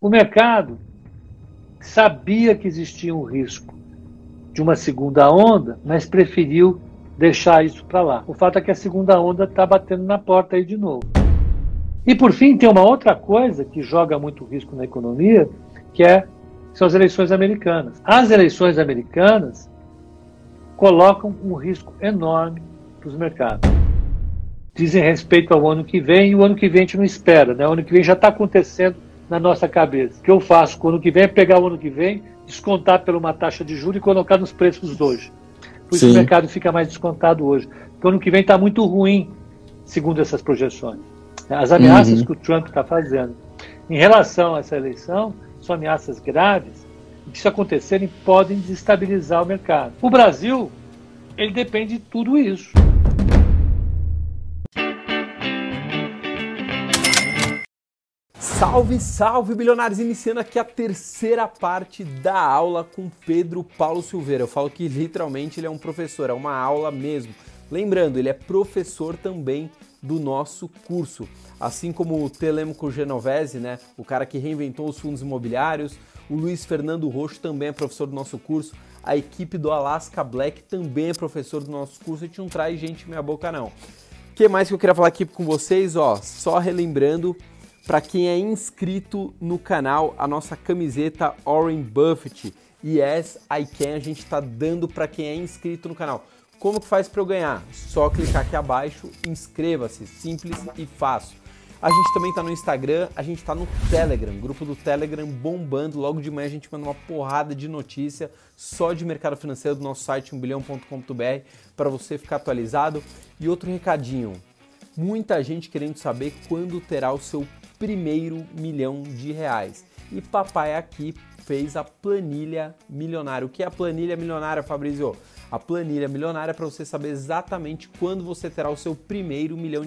O mercado sabia que existia um risco de uma segunda onda, mas preferiu deixar isso para lá. O fato é que a segunda onda está batendo na porta aí de novo. E por fim, tem uma outra coisa que joga muito risco na economia, que são as eleições americanas. As eleições americanas colocam um risco enorme para os mercados. Dizem respeito ao ano que vem, e o ano que vem a gente não espera, né? O ano que vem já está acontecendo na nossa cabeça. O que eu faço com o ano que vem é pegar o ano que vem, descontar por uma taxa de juros e colocar nos preços hoje. Por isso o mercado fica mais descontado hoje. O ano que vem está muito ruim, segundo essas projeções. As ameaças que o Trump está fazendo em relação a essa eleição são ameaças graves, que se acontecerem podem desestabilizar o mercado. O Brasil, ele depende de tudo isso. Salve, salve, bilionários! Iniciando aqui a terceira parte da aula com Pedro Paulo Silveira. Eu falo que literalmente ele é um professor, é uma aula mesmo. Lembrando, ele é professor também do nosso curso. Assim como o Telemco Genovese, né? O cara que reinventou os fundos imobiliários, o Luiz Fernando Roxo também é professor do nosso curso, a equipe do Alaska Black também é professor do nosso curso, a gente não traz gente meia boca não. O que mais que eu queria falar aqui com vocês? Ó, só relembrando, para quem é inscrito no canal, a nossa camiseta Warren Buffett, Yes, I Can, a gente está dando para quem é inscrito no canal. Como que faz para eu ganhar? Só clicar aqui abaixo, inscreva-se, simples e fácil. A gente também está no Instagram, a gente está no Telegram, grupo do Telegram bombando. Logo de manhã a gente manda uma porrada de notícia só de mercado financeiro do nosso site umbilhão.com.br para você ficar atualizado. E outro recadinho, muita gente querendo saber quando terá o seu primeiro R$1 milhão. E papai aqui fez a planilha milionária. O que é a planilha milionária, Fabrício? A planilha milionária é para você saber exatamente quando você terá o seu primeiro R$1 milhão.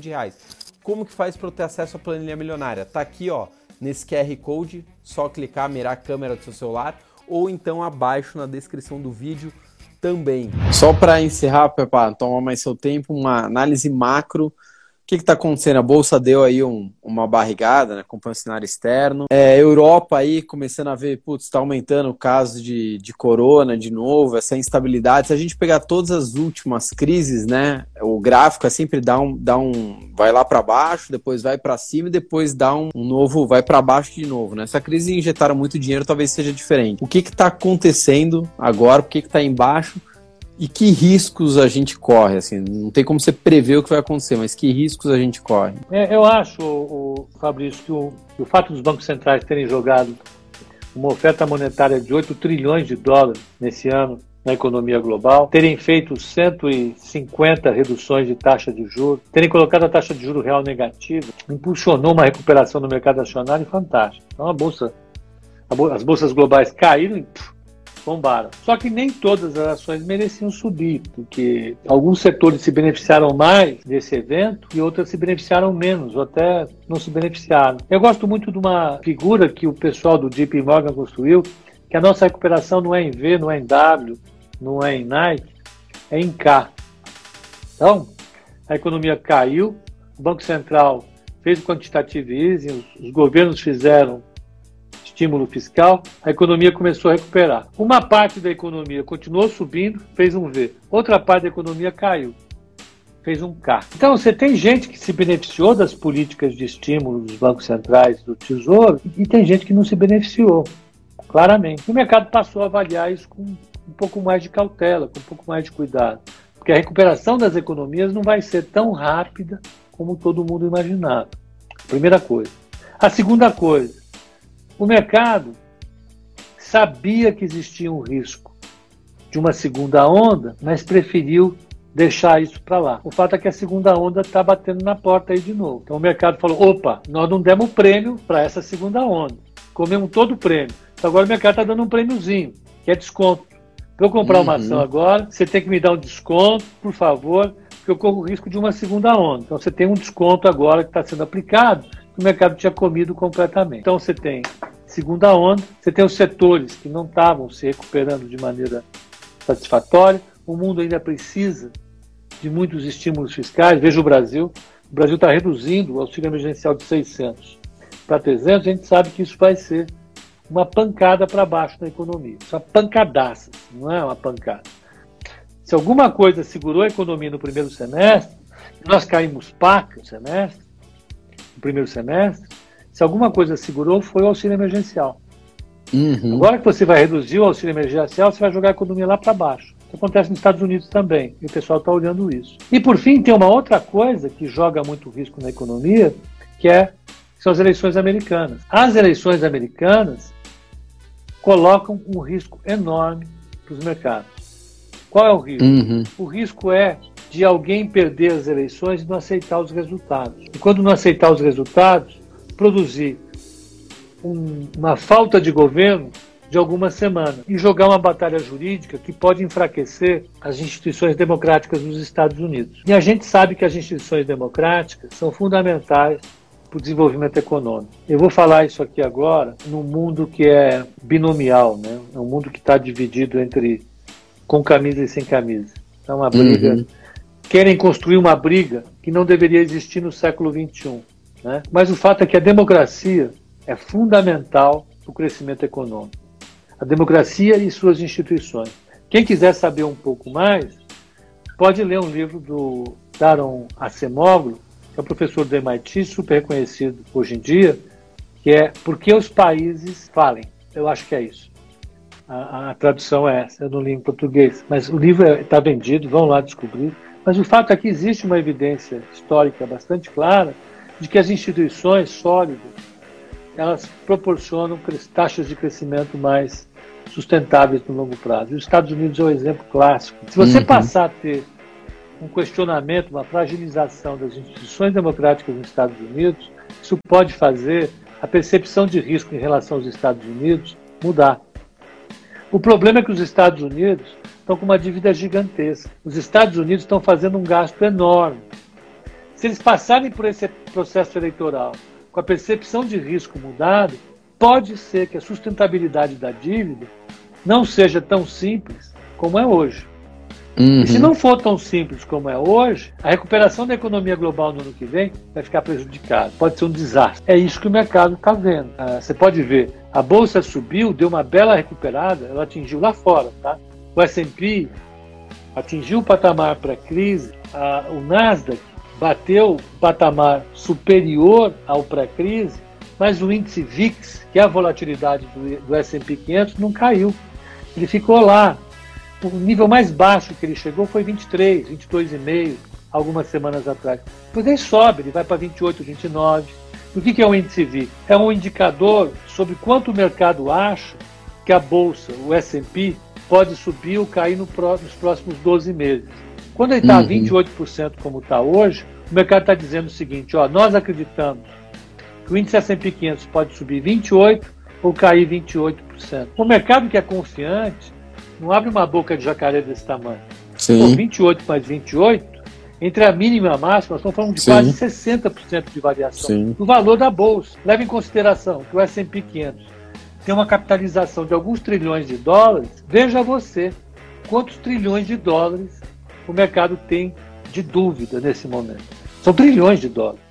Como que faz para eu ter acesso à planilha milionária? Tá aqui, ó, nesse QR Code, só clicar, mirar a câmera do seu celular, ou então abaixo na descrição do vídeo também. Só para encerrar, Pepa, toma mais seu tempo, uma análise macro. O que está acontecendo? A Bolsa deu aí uma barrigada, né? Acompanha o cenário externo. Europa aí começando a ver, putz, está aumentando o caso de corona de novo, essa instabilidade. Se a gente pegar todas as últimas crises, né? O gráfico é sempre vai lá para baixo, depois vai para cima e depois dá um novo, vai para baixo de novo, né? Essa crise injetaram muito dinheiro, talvez seja diferente. O que está acontecendo agora? Por que está embaixo? E que riscos a gente corre? Assim, não tem como você prever o que vai acontecer, mas que riscos a gente corre? Eu acho, Fabrício, que o fato dos bancos centrais terem jogado uma oferta monetária de US$ 8 trilhões nesse ano na economia global, terem feito 150 reduções de taxa de juros, terem colocado a taxa de juros real negativa, impulsionou uma recuperação no mercado acionário fantástica. Então as bolsas globais caíram e bombaram. Só que nem todas as ações mereciam subir, porque alguns setores se beneficiaram mais desse evento e outras se beneficiaram menos, ou até não se beneficiaram. Eu gosto muito de uma figura que o pessoal do J.P. Morgan construiu, que a nossa recuperação não é em V, não é em W, não é em Nike, é em K. Então, a economia caiu, o Banco Central fez o quantitative easing, os governos fizeram estímulo fiscal, a economia começou a recuperar. Uma parte da economia continuou subindo, fez um V. Outra parte da economia caiu, fez um K. Então, você tem gente que se beneficiou das políticas de estímulo dos bancos centrais, do Tesouro, e tem gente que não se beneficiou, claramente. O mercado passou a avaliar isso com um pouco mais de cautela, com um pouco mais de cuidado, porque a recuperação das economias não vai ser tão rápida como todo mundo imaginava. Primeira coisa. A segunda coisa, o mercado sabia que existia um risco de uma segunda onda, mas preferiu deixar isso para lá. O fato é que a segunda onda está batendo na porta aí de novo. Então o mercado falou, opa, nós não demos prêmio para essa segunda onda, comemos todo o prêmio. Agora o mercado está dando um prêmiozinho, que é desconto. Para eu comprar uma ação agora, você tem que me dar um desconto, por favor, porque eu corro o risco de uma segunda onda. Então você tem um desconto agora que está sendo aplicado, que o mercado tinha comido completamente. Então você tem segunda onda, você tem os setores que não estavam se recuperando de maneira satisfatória, o mundo ainda precisa de muitos estímulos fiscais. Veja o Brasil está reduzindo o auxílio emergencial de 600 para 300, a gente sabe que isso vai ser uma pancada para baixo na economia. Só pancadaças, não é uma pancada. Se alguma coisa segurou a economia no primeiro semestre, nós caímos paca no primeiro semestre, se alguma coisa segurou foi o auxílio emergencial. Uhum. Agora que você vai reduzir o auxílio emergencial, você vai jogar a economia lá para baixo. Isso acontece nos Estados Unidos também, e o pessoal está olhando isso. E por fim, tem uma outra coisa que joga muito risco na economia, que são as eleições americanas. As eleições americanas colocam um risco enorme para os mercados. Qual é o risco? Uhum. O risco é de alguém perder as eleições e não aceitar os resultados. E quando não aceitar os resultados, produzir uma falta de governo de algumas semanas e jogar uma batalha jurídica que pode enfraquecer as instituições democráticas nos Estados Unidos. E a gente sabe que as instituições democráticas são fundamentais para o desenvolvimento econômico. Eu vou falar isso aqui agora num mundo que é binomial, né? É um mundo que está dividido entre com camisa e sem camisa. É uma briga. Uhum. Querem construir uma briga que não deveria existir no século XXI. Né? Mas o fato é que a democracia é fundamental para o crescimento econômico. A democracia e suas instituições. Quem quiser saber um pouco mais, pode ler um livro do Daron Acemoglu, que é um professor do MIT, super reconhecido hoje em dia, que é Por que os países falem? Eu acho que é isso. A tradução é essa, eu não li em português. Mas o livro está vendido, vão lá descobrir. Mas o fato é que existe uma evidência histórica bastante clara de que as instituições sólidas elas proporcionam taxas de crescimento mais sustentáveis no longo prazo. E os Estados Unidos é um exemplo clássico. Se você uhum. passar a ter um questionamento, uma fragilização das instituições democráticas nos Estados Unidos, isso pode fazer a percepção de risco em relação aos Estados Unidos mudar. O problema é que os Estados Unidos estão com uma dívida gigantesca. Os Estados Unidos estão fazendo um gasto enorme. Se eles passarem por esse processo eleitoral com a percepção de risco mudada, pode ser que a sustentabilidade da dívida não seja tão simples como é hoje. Uhum. E se não for tão simples como é hoje, a recuperação da economia global no ano que vem vai ficar prejudicada. Pode ser um desastre. É isso que o mercado está vendo. Você pode ver, a Bolsa subiu, deu uma bela recuperada, ela atingiu lá fora, tá? O S&P atingiu o patamar pré-crise, o Nasdaq bateu o patamar superior ao pré-crise, mas o índice VIX, que é a volatilidade do S&P 500, não caiu. Ele ficou lá. O nível mais baixo que ele chegou foi 23, 22,5, algumas semanas atrás. Depois ele sobe, ele vai para 28, 29. O que é o índice VIX? É um indicador sobre quanto o mercado acha que a Bolsa, o S&P, pode subir ou cair nos próximos 12 meses. Quando ele está a 28% como está hoje, o mercado está dizendo o seguinte, ó, nós acreditamos que o índice S&P 500 pode subir 28% ou cair 28%. O mercado que é confiante não abre uma boca de jacaré desse tamanho. Sim. 28 mais 28, entre a mínima e a máxima, nós estamos falando de Sim. quase 60% de variação Sim. do valor da Bolsa. Leva em consideração que o S&P 500 tem uma capitalização de alguns trilhões de dólares. Veja você quantos trilhões de dólares o mercado tem de dúvida nesse momento. São trilhões de dólares.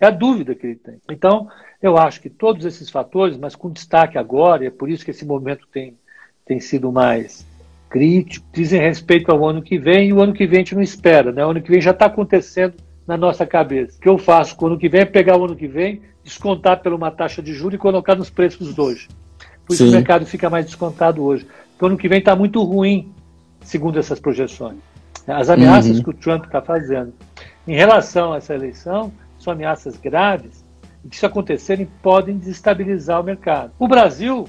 É a dúvida que ele tem. Então, eu acho que todos esses fatores, mas com destaque agora, e é por isso que esse momento tem sido mais crítico, dizem respeito ao ano que vem, e o ano que vem a gente não espera, né? O ano que vem já está acontecendo na nossa cabeça. O que eu faço com o ano que vem é pegar o ano que vem, descontar por uma taxa de juros e colocar nos preços hoje. Por isso Sim. o mercado fica mais descontado hoje. O ano que vem está muito ruim, segundo essas projeções. As ameaças uhum. que o Trump está fazendo em relação a essa eleição são ameaças graves, e que se acontecerem podem desestabilizar o mercado. O Brasil,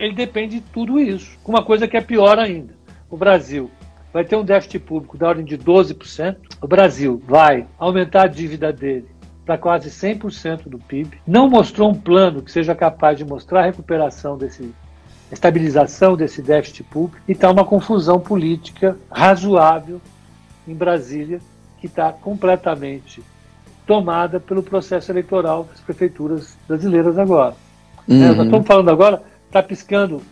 ele depende de tudo isso, com uma coisa que é pior ainda. O Brasil vai ter um déficit público da ordem de 12%, o Brasil vai aumentar a dívida dele para quase 100% do PIB, não mostrou um plano que seja capaz de mostrar a recuperação a estabilização desse déficit público, e está uma confusão política razoável em Brasília, que está completamente tomada pelo processo eleitoral das prefeituras brasileiras agora. Uhum. Nós estamos falando agora... Está piscando,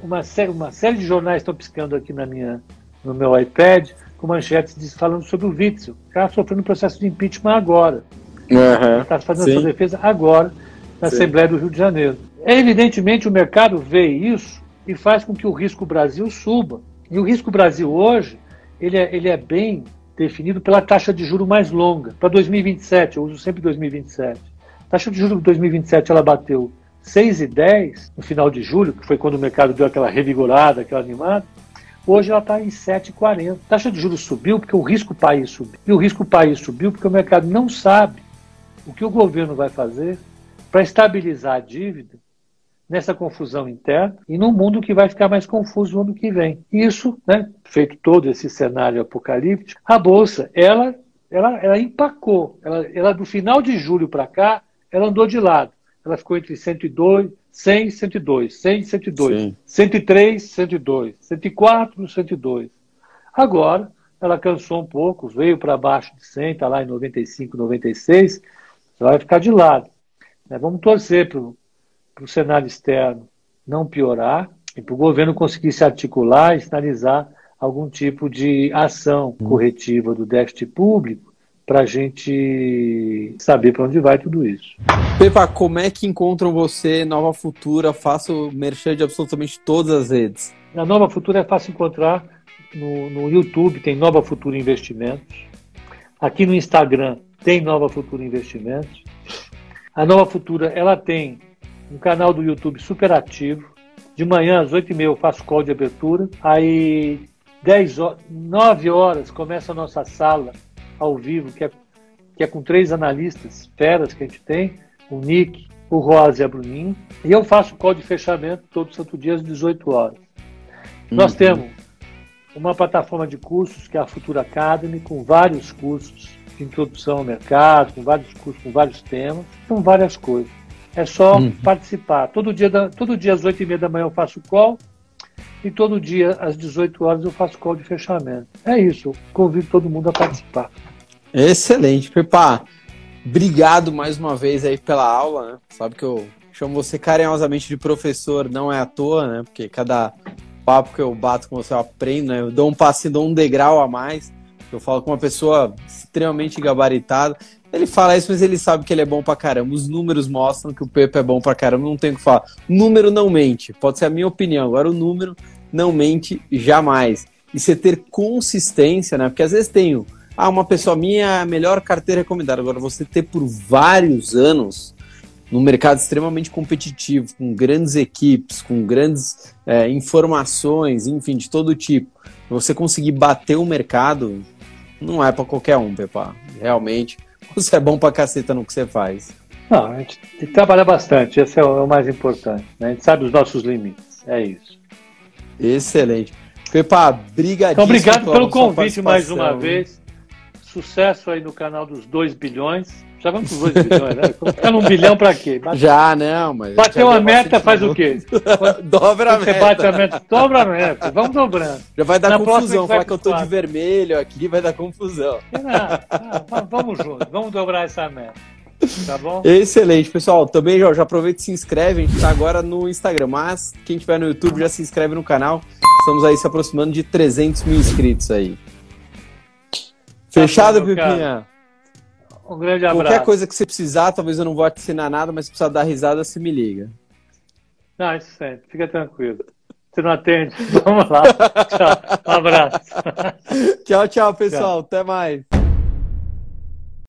uma série de jornais estão piscando aqui no meu iPad, com manchetes falando sobre o Witzel, que está sofrendo um processo de impeachment agora. Está fazendo a sua defesa agora, na Sim. Assembleia do Rio de Janeiro. Evidentemente, o mercado vê isso e faz com que o risco Brasil suba. E o risco Brasil hoje, ele é bem definido pela taxa de juros mais longa. Para 2027, eu uso sempre 2027. A taxa de juros de 2027 ela bateu 6,10 no final de julho, que foi quando o mercado deu aquela revigorada, aquela animada. Hoje ela está em 7,40. A taxa de juros subiu porque o risco país subiu. E o risco país subiu porque o mercado não sabe o que o governo vai fazer para estabilizar a dívida nessa confusão interna e num mundo que vai ficar mais confuso no ano que vem. Isso, né, feito todo esse cenário apocalíptico, a Bolsa, ela empacou. Ela do final de julho para cá, ela andou de lado. Ela ficou entre 100 e 102, sim. 103, 102, 104, 102. Agora, ela cansou um pouco, veio para baixo de 100, está lá em 95, 96, ela vai ficar de lado. Vamos torcer para o cenário externo não piorar e para o governo conseguir se articular e sinalizar algum tipo de ação corretiva do déficit público para a gente saber para onde vai tudo isso. Pepa, como é que encontram você, Nova Futura? Faço merchan de absolutamente todas as redes. Na Nova Futura é fácil encontrar no YouTube, tem Nova Futura Investimentos. Aqui no Instagram tem Nova Futura Investimentos. A Nova Futura, ela tem um canal do YouTube super ativo. De manhã, às 8h30, eu faço call de abertura. Aí, 9 horas, começa a nossa sala ao vivo, que é com 3 analistas feras que a gente tem, o Nick, o Roaz e a Bruninho. E eu faço call de fechamento todo santo dia, às 18 horas. Nós temos uma plataforma de cursos, que é a Futura Academy, com vários cursos de introdução ao mercado, com vários cursos, com vários temas, com várias coisas. É só participar. Todo dia às 8h30 da manhã eu faço call e todo dia às 18 horas eu faço call de fechamento. É isso, eu convido todo mundo a participar. Excelente, Pepa. Obrigado mais uma vez aí pela aula, né? Sabe que eu chamo você carinhosamente de professor, não é à toa, né? Porque cada papo que eu bato com você eu aprendo, né? Eu dou um passinho, dou um degrau a mais. Eu falo com uma pessoa extremamente gabaritada. Ele fala isso, mas ele sabe que ele é bom pra caramba. Os números mostram que o Pepa é bom pra caramba. Não tem o que falar. Número não mente. Pode ser a minha opinião. Agora, o número não mente jamais. E você ter consistência, né? Porque às vezes tem uma pessoa minha é a melhor carteira recomendada. Agora, você ter por vários anos num mercado extremamente competitivo, com grandes equipes, com grandes informações, enfim, de todo tipo. Você conseguir bater o mercado... Não é para qualquer um, Pepa. Realmente, você é bom pra caceta no que você faz. Não, a gente tem que trabalhar bastante. Esse é o mais importante, né? A gente sabe os nossos limites. É isso. Excelente. Pepa, brigadíssimo. Então, obrigado pelo convite mais uma vez. Sucesso aí no canal dos 2 bilhões. Já vamos pros 2 bilhões, né? Ficar num bilhão pra quê? Bate... Já, não, mas... Bateu a meta, faz o quê? Dobra a meta. Você bate a meta, dobra a meta. Vamos dobrando. Já vai dar confusão. Falar que eu tô de vermelho aqui, vai dar confusão. Vamos juntos, vamos dobrar essa meta. Tá bom? Excelente, pessoal. Também já aproveita e se inscreve. A gente tá agora no Instagram, mas quem tiver no YouTube já se inscreve no canal. Estamos aí se aproximando de 300 mil inscritos aí. Fechado, Pipinha? Um grande abraço. Qualquer coisa que você precisar, talvez eu não vou te ensinar nada, mas se precisar dar risada, você me liga. Não, isso sempre. Fica tranquilo. Você não atende. Vamos lá. Tchau. Um abraço. Tchau, pessoal. Tchau. Até mais.